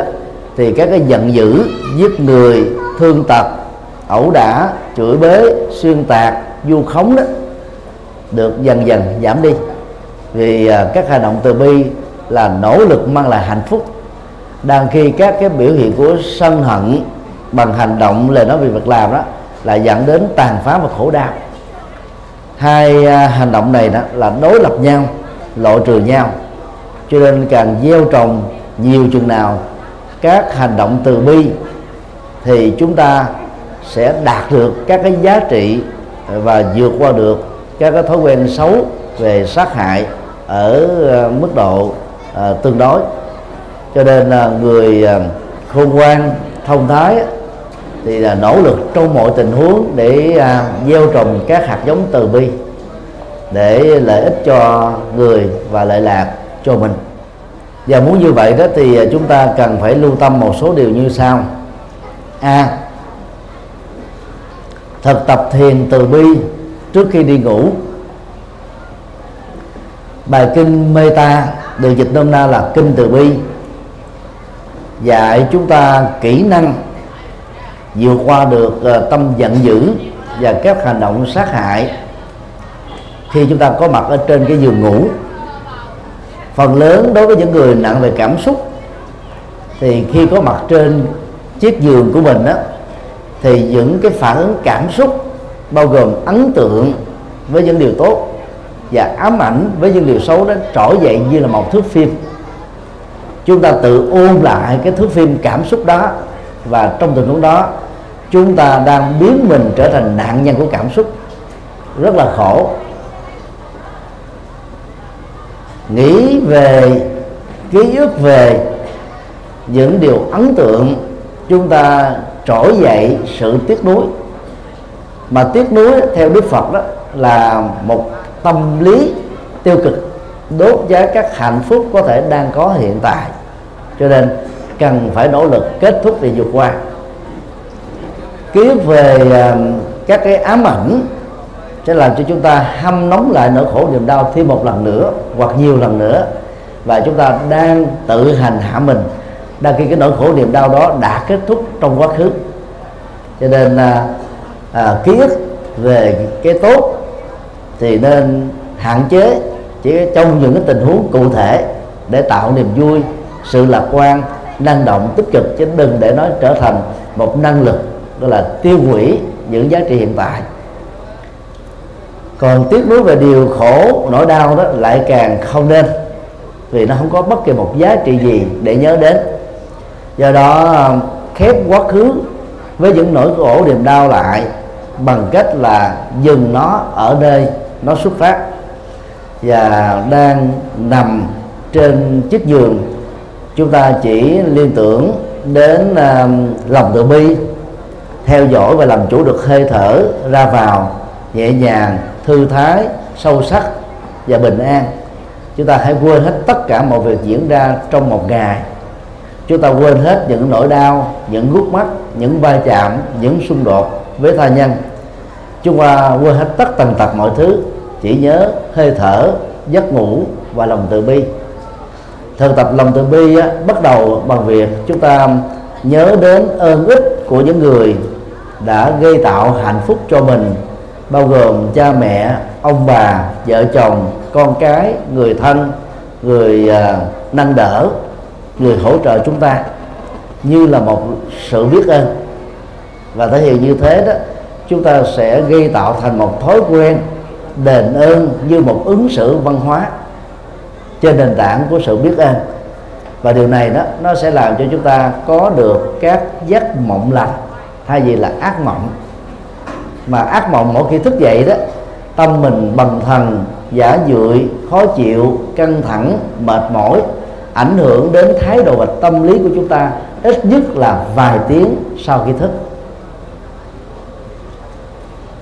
thì các cái giận dữ, giết người, thương tật, ẩu đả, chửi bới, xuyên tạc, vu khống đó được dần dần giảm đi, vì các hành động từ bi là nỗ lực mang lại hạnh phúc. Đang khi các cái biểu hiện của sân hận bằng hành động, lời nói, về việc làm đó là dẫn đến tàn phá và khổ đau. Hai hành động này đó là đối lập nhau, loại trừ nhau, cho nên càng gieo trồng nhiều chừng nào các hành động từ bi thì chúng ta sẽ đạt được các cái giá trị và vượt qua được các cái thói quen xấu về sát hại ở mức độ tương đối. Cho nên là người khôn ngoan, thông thái thì là nỗ lực trong mọi tình huống để gieo trồng các hạt giống từ bi để lợi ích cho người và lợi lạc cho mình. Và muốn như vậy đó thì chúng ta cần phải lưu tâm một số điều như sau. A. Thực tập thiền từ bi trước khi đi ngủ. Bài kinh Mê Ta được dịch nôm na là kinh từ bi, dạy chúng ta kỹ năng vượt qua được tâm giận dữ và các hành động sát hại khi chúng ta có mặt ở trên cái giường ngủ. Phần lớn đối với những người nặng về cảm xúc thì khi có mặt trên chiếc giường của mình đó, thì những cái phản ứng cảm xúc bao gồm ấn tượng với những điều tốt và ám ảnh với những điều xấu đó trỗi dậy như là một thước phim. Chúng ta tự ôn lại cái thước phim cảm xúc đó, và trong tình huống đó chúng ta đang biến mình trở thành nạn nhân của cảm xúc, rất là khổ. Nghĩ về, ký ức về những điều ấn tượng, chúng ta trỗi dậy sự tiếc nuối. Mà tiếc nuối theo Đức Phật đó là một tâm lý tiêu cực đốt cháy các hạnh phúc có thể đang có hiện tại, cho nên cần phải nỗ lực kết thúc để vượt qua. Ký ức về các cái ám ảnh sẽ làm cho chúng ta hâm nóng lại nỗi khổ niềm đau thêm một lần nữa hoặc nhiều lần nữa, và chúng ta đang tự hành hạ mình đang khi cái nỗi khổ niềm đau đó đã kết thúc trong quá khứ. Cho nên ký ức về cái tốt thì nên hạn chế chỉ trong những cái tình huống cụ thể để tạo niềm vui, sự lạc quan, năng động, tích cực, chứ đừng để nó trở thành một năng lực đó là tiêu hủy những giá trị hiện tại. Còn tiếc nuối về điều khổ, nỗi đau đó lại càng không nên, vì nó không có bất kỳ một giá trị gì để nhớ đến. Do đó khép quá khứ với những nỗi khổ niềm đau lại bằng cách là dừng nó ở nơi nó xuất phát, và đang nằm trên chiếc giường chúng ta chỉ liên tưởng đến lòng từ bi, theo dõi và làm chủ được hơi thở ra vào nhẹ nhàng, thư thái, sâu sắc và bình an. Chúng ta hãy quên hết tất cả mọi việc diễn ra trong một ngày. Chúng ta quên hết những nỗi đau, những gút mắt, những va chạm, những xung đột với tha nhân. Chúng ta quên hết tất tần tật mọi thứ, chỉ nhớ hơi thở, giấc ngủ và lòng từ bi. Thực tập lòng từ bi bắt đầu bằng việc chúng ta nhớ đến ơn ích của những người đã gây tạo hạnh phúc cho mình, bao gồm cha mẹ, ông bà, vợ chồng, con cái, người thân, người nâng đỡ, người hỗ trợ chúng ta, như là một sự biết ơn. Và thể hiện như thế đó, chúng ta sẽ gây tạo thành một thói quen đền ơn như một ứng xử văn hóa trên nền tảng của sự biết ơn. Và điều này đó, nó sẽ làm cho chúng ta có được các giấc mộng lành thay vì là ác mộng. Mà ác mộng mỗi khi thức dậy đó, tâm mình bần thần, giả dưỡi, khó chịu, căng thẳng, mệt mỏi, ảnh hưởng đến thái độ và tâm lý của chúng ta ít nhất là vài tiếng sau khi thức.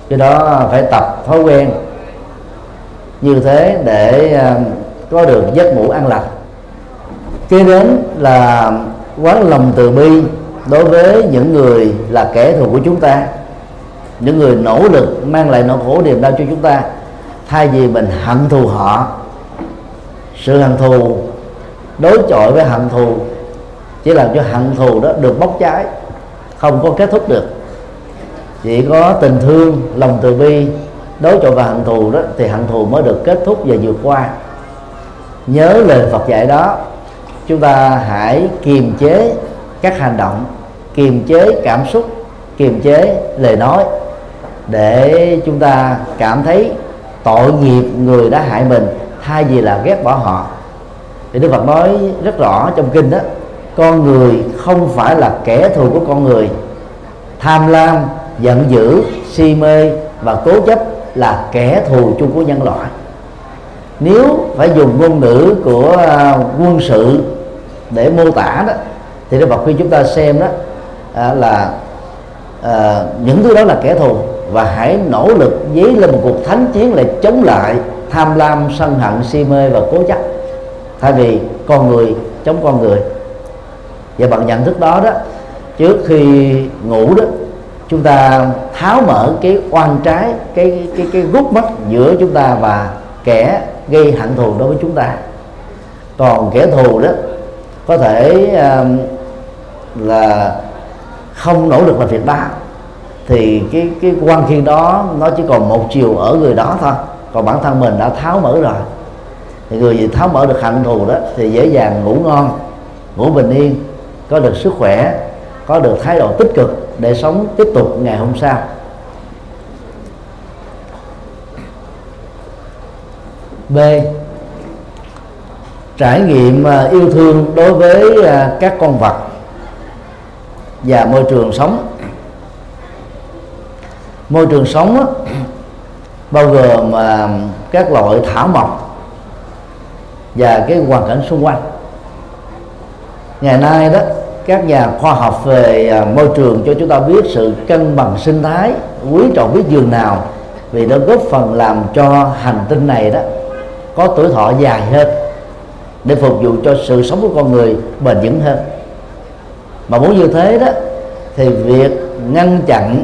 Do đó phải tập thói quen như thế để có được giấc ngủ an lành. Kế đến là quán lòng từ bi đối với những người là kẻ thù của chúng ta, những người nỗ lực mang lại nỗi khổ niềm đau cho chúng ta, thay vì mình hận thù họ. Sự hận thù, đối chọi với hận thù chỉ làm cho hận thù đó được bốc cháy, không có kết thúc được. Chỉ có tình thương, lòng từ bi đối chọi với hận thù đó thì hận thù mới được kết thúc và vượt qua. Nhớ lời Phật dạy đó, chúng ta hãy kiềm chế các hành động, kiềm chế cảm xúc, kiềm chế lời nói, để chúng ta cảm thấy tội nghiệp người đã hại mình thay vì là ghét bỏ họ. Thì Đức Phật nói rất rõ trong kinh đó, con người không phải là kẻ thù của con người. Tham lam, giận dữ, si mê và cố chấp là kẻ thù chung của nhân loại. Nếu phải dùng ngôn ngữ của quân sự để mô tả đó, thì Đức Phật khuyên chúng ta xem đó những thứ đó là kẻ thù, và hãy nỗ lực dấy lên một cuộc thánh chiến để chống lại tham lam, sân hận, si mê và cố chấp, thay vì con người chống con người. Và bằng nhận thức đó đó, trước khi ngủ đó, chúng ta tháo mở cái oan trái, cái gút mắt giữa chúng ta và kẻ gây hận thù đối với chúng ta. Còn kẻ thù đó có thể là không nỗ lực làm việc đó, thì cái quan khiên đó nó chỉ còn một chiều ở người đó thôi, còn bản thân mình đã tháo mở rồi. Thì người gì tháo mở được hận thù đó thì dễ dàng ngủ ngon, ngủ bình yên, có được sức khỏe, có được thái độ tích cực để sống tiếp tục ngày hôm sau. B. Trải nghiệm yêu thương đối với các con vật và môi trường sống. Môi trường sống đó, bao gồm các loại thảo mộc và cái hoàn cảnh xung quanh. Ngày nay đó, các nhà khoa học về môi trường cho chúng ta biết sự cân bằng sinh thái, quý trọng biết dường nào, vì nó góp phần làm cho hành tinh này đó có tuổi thọ dài hơn, để phục vụ cho sự sống của con người bền vững hơn. Mà muốn như thế đó thì việc ngăn chặn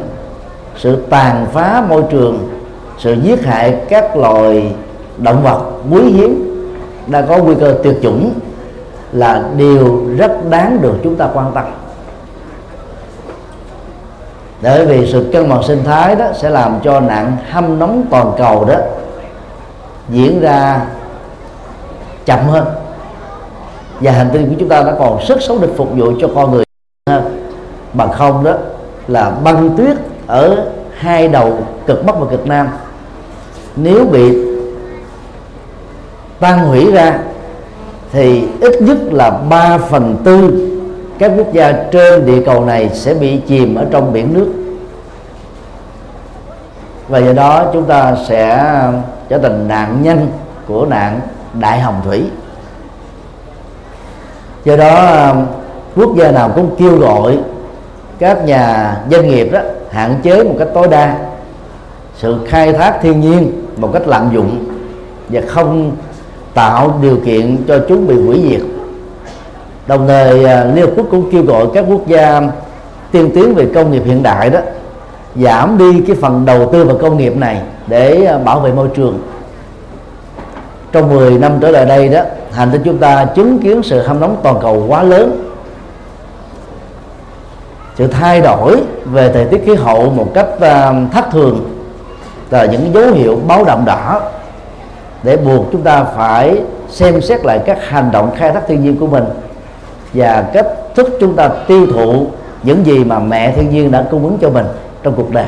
sự tàn phá môi trường, sự giết hại các loài động vật quý hiếm đang có nguy cơ tuyệt chủng là điều rất đáng được chúng ta quan tâm. Bởi vì sự cân bằng sinh thái đó sẽ làm cho nạn hâm nóng toàn cầu đó diễn ra chậm hơn, và hành vi của chúng ta đã còn sức sống để phục vụ cho con người hơn. Bằng không đó là băng tuyết ở hai đầu cực Bắc và cực Nam nếu bị tan hủy ra thì ít nhất là 3/4 các quốc gia trên địa cầu này sẽ bị chìm ở trong biển nước, và do đó chúng ta sẽ trở thành nạn nhân của nạn đại hồng thủy. Do đó quốc gia nào cũng kêu gọi các nhà doanh nghiệp đó hạn chế một cách tối đa sự khai thác thiên nhiên một cách lạm dụng và không tạo điều kiện cho chúng bị hủy diệt. Đồng thời Liên Hợp Quốc cũng kêu gọi các quốc gia tiên tiến về công nghiệp hiện đại đó giảm đi cái phần đầu tư vào công nghiệp này để bảo vệ môi trường. Trong 10 năm trở lại đây đó, hành tinh chúng ta chứng kiến sự hâm nóng toàn cầu quá lớn, sự thay đổi về thời tiết khí hậu một cách thất thường là những dấu hiệu báo động đỏ để buộc chúng ta phải xem xét lại các hành động khai thác thiên nhiên của mình và cách thức chúng ta tiêu thụ những gì mà mẹ thiên nhiên đã cung ứng cho mình trong cuộc đời.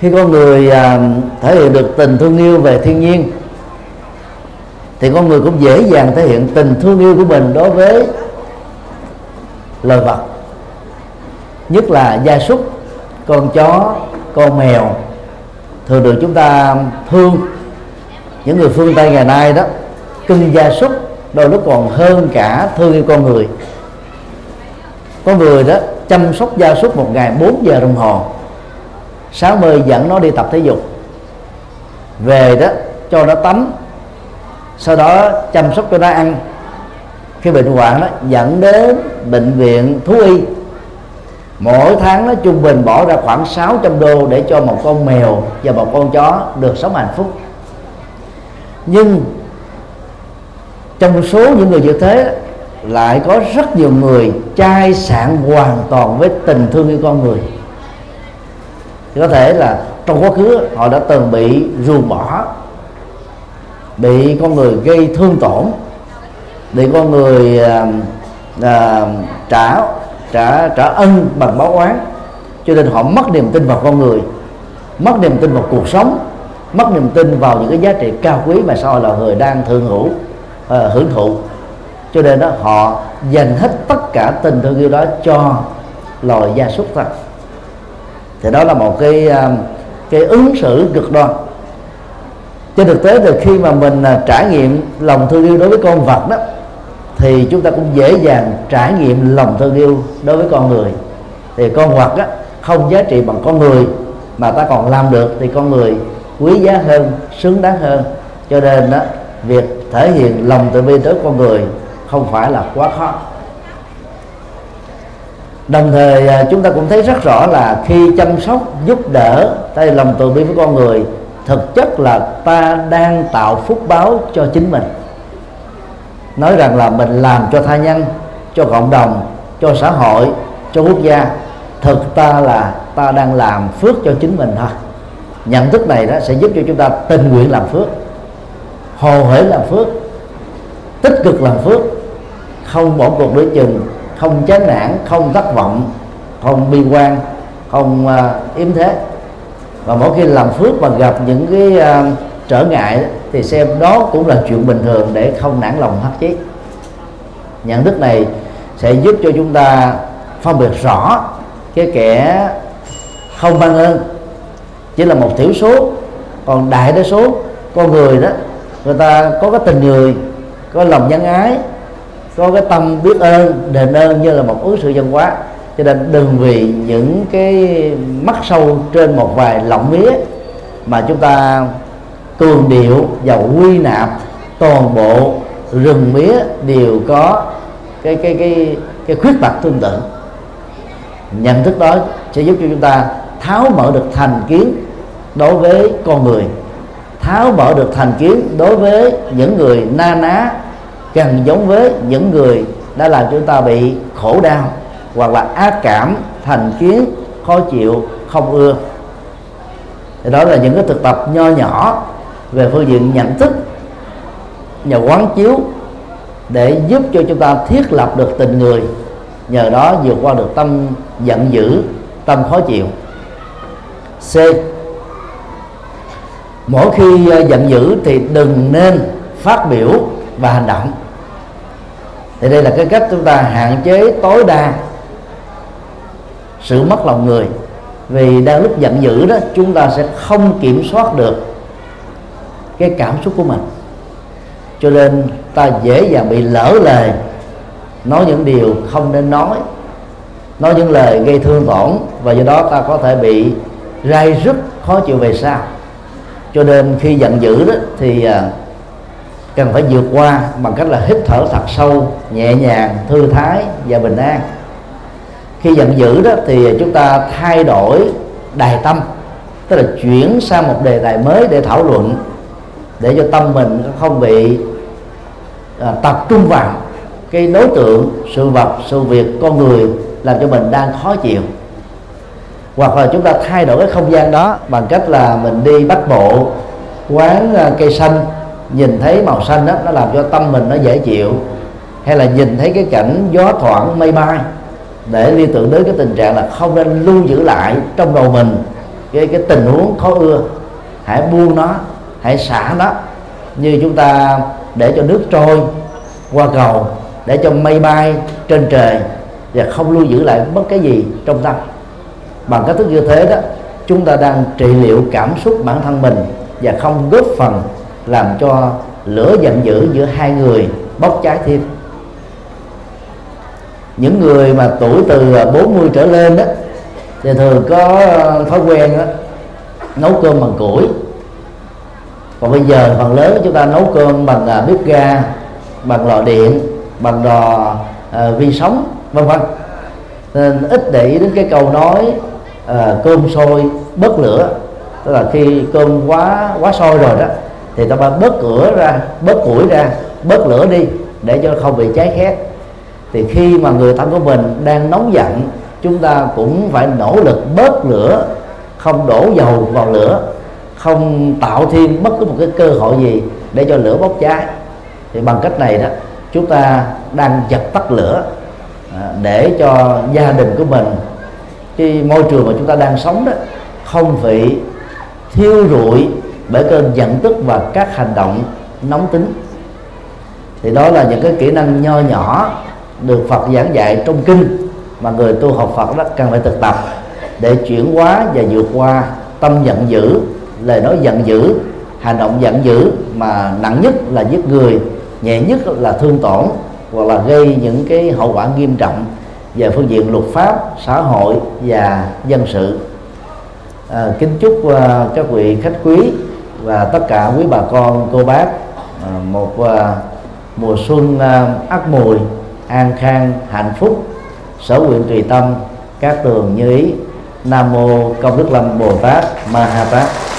Khi con người thể hiện được tình thương yêu về thiên nhiên thì con người cũng dễ dàng thể hiện tình thương yêu của mình đối với loài vật, nhất là gia súc, con chó, con mèo. Thường được chúng ta thương. Những người phương Tây ngày nay đó cưng gia súc đôi lúc còn hơn cả thương yêu con người. Con người đó chăm sóc gia súc một ngày 4 giờ đồng hồ, sáng mơ dẫn nó đi tập thể dục, về đó cho nó tắm, sau đó chăm sóc cho nó ăn. Khi bệnh hoạn đó dẫn đến bệnh viện thú y, mỗi tháng nó trung bình bỏ ra khoảng $600 để cho một con mèo và một con chó được sống hạnh phúc. Nhưng trong số những người như thế lại có rất nhiều người chai sạn hoàn toàn với tình thương yêu con người. Thì có thể là trong quá khứ họ đã từng bị ruồng bỏ, bị con người gây thương tổn, để con người trả ân bằng báo oán, cho nên họ mất niềm tin vào con người, mất niềm tin vào cuộc sống, mất niềm tin vào những cái giá trị cao quý mà sao là người đang hưởng thụ, cho nên đó họ dành hết tất cả tình thương yêu đó cho loài gia súc thôi. Thì đó là một cái ứng xử cực đoan. Trên thực tế thì khi mà mình trải nghiệm lòng thương yêu đối với con vật đó thì chúng ta cũng dễ dàng trải nghiệm lòng thương yêu đối với con người. Thì con vật đó không giá trị bằng con người mà ta còn làm được thì con người quý giá hơn, xứng đáng hơn. Cho nên đó, việc thể hiện lòng từ bi đối với con người không phải là quá khó. Đồng thời chúng ta cũng thấy rất rõ là khi chăm sóc, giúp đỡ, tay lòng từ bi với con người, thực chất là ta đang tạo phúc báo cho chính mình. Nói rằng là mình làm cho tha nhân, cho cộng đồng, cho xã hội, cho quốc gia, thực ta là ta đang làm phước cho chính mình thôi. Nhận thức này đó sẽ giúp cho chúng ta tình nguyện làm phước, hồ hởi làm phước, tích cực làm phước, không bỏ cuộc đối chừng, không chán nản, không thất vọng, không bi quan, không yếm thế. Và mỗi khi làm phước mà gặp những cái trở ngại đó, thì xem đó cũng là chuyện bình thường để không nản lòng thất chí. Nhận thức này sẽ giúp cho chúng ta phân biệt rõ cái kẻ không ban ơn chỉ là một thiểu số, còn đại đa số con người đó người ta có cái tình người, có lòng nhân ái, có cái tâm biết ơn, đền ơn như là một ứng xử văn hóa. Cho nên đừng vì những cái mắc sâu trên một vài lọng mía mà chúng ta cường điệu và quy nạp toàn bộ rừng mía đều có cái khuyết tật tương tự. Nhận thức đó sẽ giúp cho chúng ta tháo mở được thành kiến đối với con người, tháo mở được thành kiến đối với những người na ná, gần giống với những người đã làm chúng ta bị khổ đau, hoặc là ác cảm, thành kiến, khó chịu, không ưa. Thì đó là những cái thực tập nho nhỏ về phương diện nhận thức và quán chiếu để giúp cho chúng ta thiết lập được tình người, nhờ đó vượt qua được tâm giận dữ, tâm khó chịu. C. Mỗi khi giận dữ thì đừng nên phát biểu và hành động. Thì đây là cái cách chúng ta hạn chế tối đa sự mất lòng người. Vì đang lúc giận dữ đó, chúng ta sẽ không kiểm soát được cái cảm xúc của mình, cho nên ta dễ dàng bị lỡ lời, nói những điều không nên nói những lời gây thương tổn, và do đó ta có thể bị rai rứt, khó chịu về sau. Cho nên khi giận dữ đó thì cần phải vượt qua bằng cách là hít thở thật sâu, nhẹ nhàng, thư thái và bình an. Khi giận dữ đó thì chúng ta thay đổi đài tâm, tức là chuyển sang một đề tài mới để thảo luận, để cho tâm mình không bị tập trung vào cái đối tượng, sự vật, sự việc, con người làm cho mình đang khó chịu. Hoặc là chúng ta thay đổi cái không gian đó bằng cách là mình đi bách bộ, quán cây xanh, nhìn thấy màu xanh đó, nó làm cho tâm mình nó dễ chịu. Hay là nhìn thấy cái cảnh gió thoảng mây bay, để liên tưởng đến cái tình trạng là không nên lưu giữ lại trong đầu mình cái tình huống khó ưa. Hãy buông nó, hãy xả nó, như chúng ta để cho nước trôi qua cầu, để cho mây bay trên trời, và không lưu giữ lại bất cái gì trong tâm. Bằng cách thức như thế đó, chúng ta đang trị liệu cảm xúc bản thân mình và không góp phần làm cho lửa giận dữ giữa hai người bốc cháy thêm. Những người mà tuổi từ 40 trở lên đó thì thường có thói quen đó, nấu cơm bằng củi. Còn bây giờ phần lớn chúng ta nấu cơm bằng bếp ga, bằng lò điện, bằng lò vi sóng, vân vân. Nên ít để ý đến cái câu nói cơm sôi bớt lửa, tức là khi cơm quá sôi rồi đó thì ta phải bớt củi ra, bớt lửa đi để cho không bị cháy khét. Thì khi mà người thân của mình đang nóng giận, chúng ta cũng phải nỗ lực bớt lửa, không đổ dầu vào lửa, không tạo thêm bất cứ một cái cơ hội gì để cho lửa bốc cháy. Thì bằng cách này đó, chúng ta đang dập tắt lửa để cho gia đình của mình, cái môi trường mà chúng ta đang sống đó, không bị thiêu rụi bởi cơn giận tức và các hành động nóng tính. Thì đó là những cái kỹ năng nho nhỏ được Phật giảng dạy trong kinh mà người tu học Phật đó cần phải thực tập để chuyển hóa và vượt qua tâm giận dữ, lời nói giận dữ, hành động giận dữ, mà nặng nhất là giết người, nhẹ nhất là thương tổn, hoặc là gây những cái hậu quả nghiêm trọng về phương diện luật pháp, xã hội và dân sự. Kính chúc các vị khách quý và tất cả quý bà con, cô bác một mùa xuân ắt mùi, an khang, hạnh phúc, sở nguyện tùy tâm, các tường như ý. Nam mô Công Đức Lâm Bồ Tát Ma Ha Tát.